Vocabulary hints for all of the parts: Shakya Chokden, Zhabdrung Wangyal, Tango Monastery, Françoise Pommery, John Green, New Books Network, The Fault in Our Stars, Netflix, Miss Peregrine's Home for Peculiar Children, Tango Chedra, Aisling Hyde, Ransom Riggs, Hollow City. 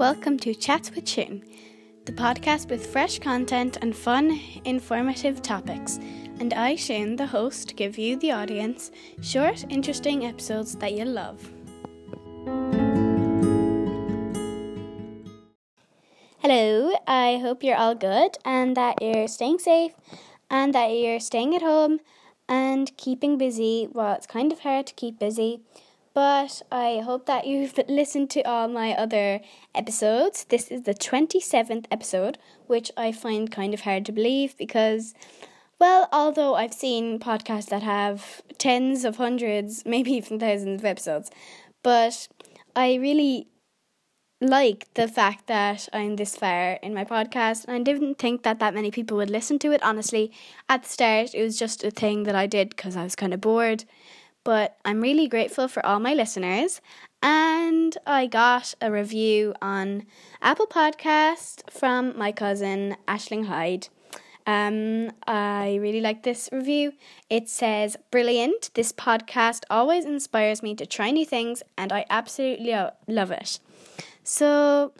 Welcome to Chats with Shin, the podcast with fresh content and fun, informative topics. And I, Shin, the host, give you, the audience, short, interesting episodes that you'll love. Hello, I hope you're all good and that you're staying safe and that you're staying at home and keeping busy. Well, it's kind of hard to keep busy, but I hope that you've listened to all my other episodes. This is the 27th episode, which I find kind of hard to believe because, well, although I've seen podcasts that have tens of hundreds, maybe even thousands of episodes, but I really like the fact that I'm this far in my podcast, and I didn't think that many people would listen to it, honestly. At the start, it was just a thing that I did because I was kind of bored. But I'm really grateful for all my listeners, and I got a review on Apple Podcast from my cousin Aisling Hyde. I really like this review. It says, "Brilliant, this podcast always inspires me to try new things, and I absolutely love it." So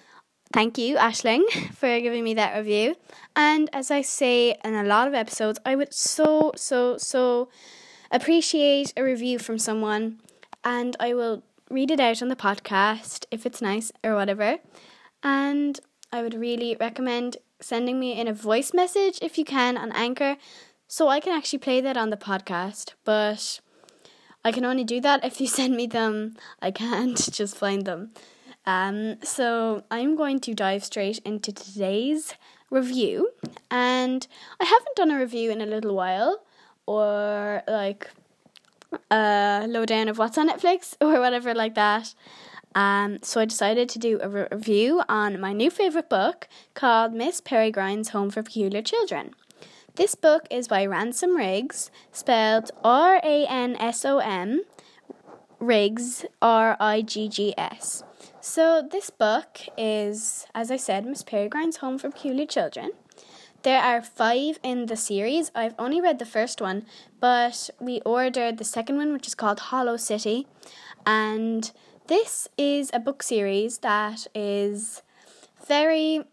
thank you, Aisling, for giving me that review. And as I say in a lot of episodes, I would so appreciate a review from someone, and I will read it out on the podcast if it's nice or whatever. And I would really recommend sending me in a voice message if you can on Anchor, so I can actually play that on the podcast. But I can only do that if you send me them. I can't just find them. So I'm going to dive straight into today's review. And I haven't done a review in a little while, or like a lowdown of what's on Netflix or whatever like that. So I decided to do a review on my new favourite book called Miss Peregrine's Home for Peculiar Children. This book is by Ransom Riggs, spelled R-A-N-S-O-M, Riggs, R-I-G-G-S. So this book is, as I said, Miss Peregrine's Home for Peculiar Children. There are 5 in the series. I've only read the first one, but we ordered the second one, which is called Hollow City. And this is a book series that is very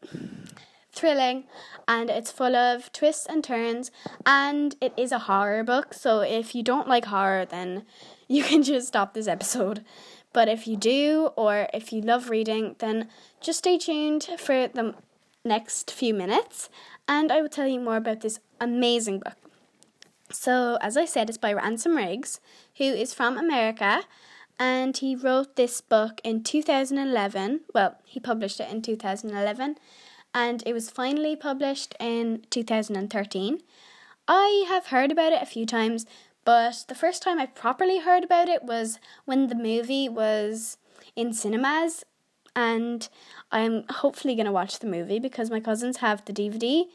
thrilling, and it's full of twists and turns, and it is a horror book. So if you don't like horror, then you can just stop this episode. But if you do, or if you love reading, then just stay tuned for the next few minutes, and I will tell you more about this amazing book. So, as I said, it's by Ransom Riggs, who is from America, and he wrote this book in 2011. Well, he published it in 2011, and it was finally published in 2013. I have heard about it a few times, but the first time I properly heard about it was when the movie was in cinemas. And I'm hopefully going to watch the movie because my cousins have the DVD.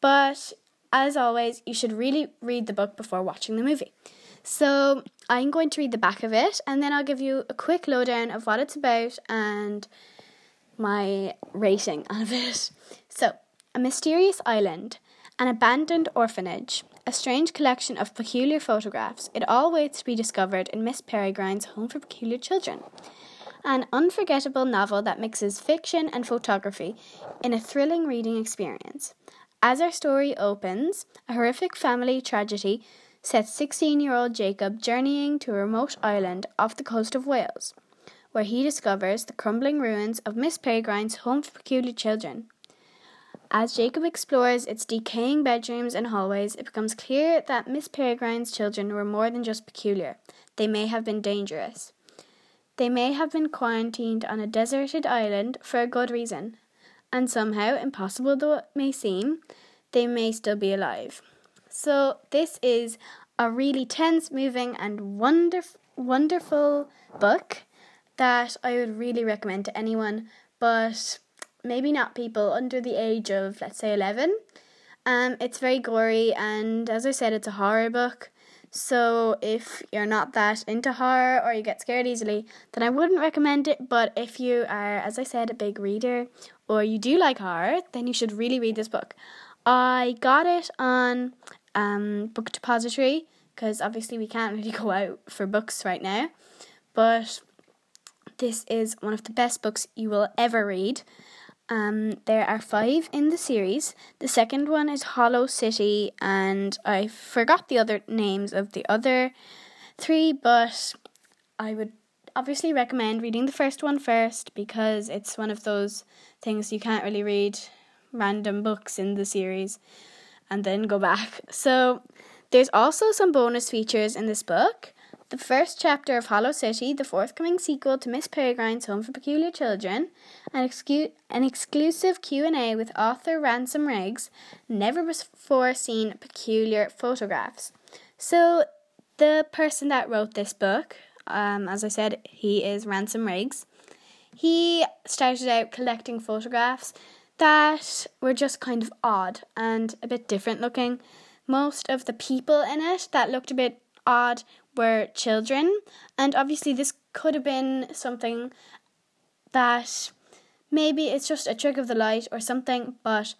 But as always, you should really read the book before watching the movie. So I'm going to read the back of it, and then I'll give you a quick lowdown of what it's about and my rating of it. So, a mysterious island, an abandoned orphanage, a strange collection of peculiar photographs. It all waits to be discovered in Miss Peregrine's Home for Peculiar Children. An unforgettable novel that mixes fiction and photography in a thrilling reading experience. As our story opens, a horrific family tragedy sets 16-year-old Jacob journeying to a remote island off the coast of Wales, where he discovers the crumbling ruins of Miss Peregrine's Home for Peculiar Children. As Jacob explores its decaying bedrooms and hallways, it becomes clear that Miss Peregrine's children were more than just peculiar. They may have been dangerous. They may have been quarantined on a deserted island for a good reason, and somehow, impossible though it may seem, they may still be alive. So this is a really tense, moving, and wonderful book that I would really recommend to anyone, but maybe not people under the age of, let's say, 11. It's very gory, and as I said, it's a horror book. So if you're not that into horror or you get scared easily, then I wouldn't recommend it. But if you are, as I said, a big reader or you do like horror, then you should really read this book. I got it on Book Depository because obviously we can't really go out for books right now. But This is one of the best books you will ever read. There are 5 in the series. The second one is Hollow City, and I forgot the other names of the other 3, but I would obviously recommend reading the first one first, because it's one of those things you can't really read random books in the series and then go back. So there's also some bonus features in this book. The first chapter of Hollow City, the forthcoming sequel to Miss Peregrine's Home for Peculiar Children, an exclusive Q&A with author Ransom Riggs, never before seen peculiar photographs. So the person that wrote this book, as I said, he is Ransom Riggs. He started out collecting photographs that were just kind of odd and a bit different looking. Most of the people in it that looked a bit odd were children, and obviously this could have been something that maybe it's just a trick of the light or something, but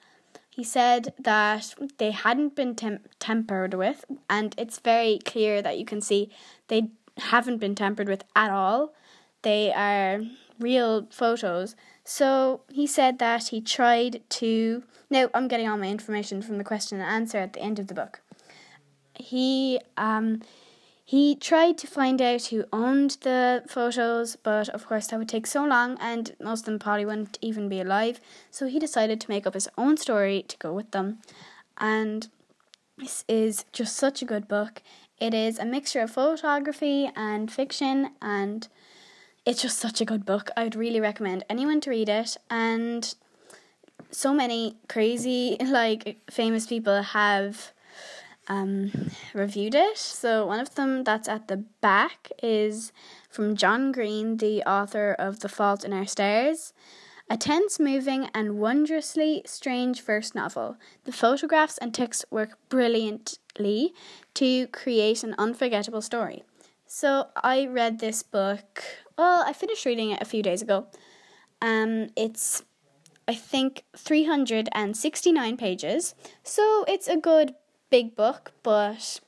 he said that they hadn't been tampered with, and it's very clear that you can see they haven't been tampered with at all. They are real photos. So he said that he tried to... Now, I'm getting all my information from the question and answer at the end of the book. He tried to find out who owned the photos, but of course that would take so long and most of them probably wouldn't even be alive. So he decided to make up his own story to go with them. And this is just such a good book. It is a mixture of photography and fiction, and it's just such a good book. I would really recommend anyone to read it. And so many crazy, famous people have reviewed it. So one of them that's at the back is from John Green, the author of The Fault in Our Stars. A tense, moving and wondrously strange first novel. The photographs and text work brilliantly to create an unforgettable story. So I read this book, I finished reading it a few days ago. It's, I think, 369 pages. So it's a good big book, but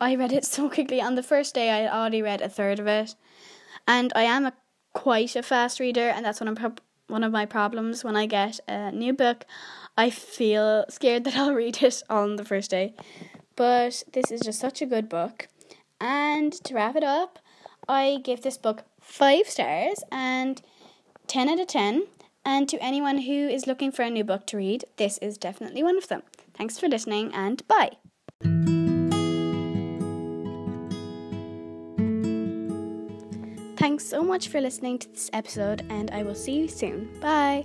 I read it so quickly. On the first day, I already read a third of it, and I am quite a fast reader, and that's one of my problems. When I get a new book, I feel scared that I'll read it on the first day, but this is just such a good book. And to wrap it up, I give this book 5 stars and 10 out of 10, and to anyone who is looking for a new book to read, this is definitely one of them. Thanks for listening, and bye. Thanks so much for listening to this episode, and I will see you soon. Bye.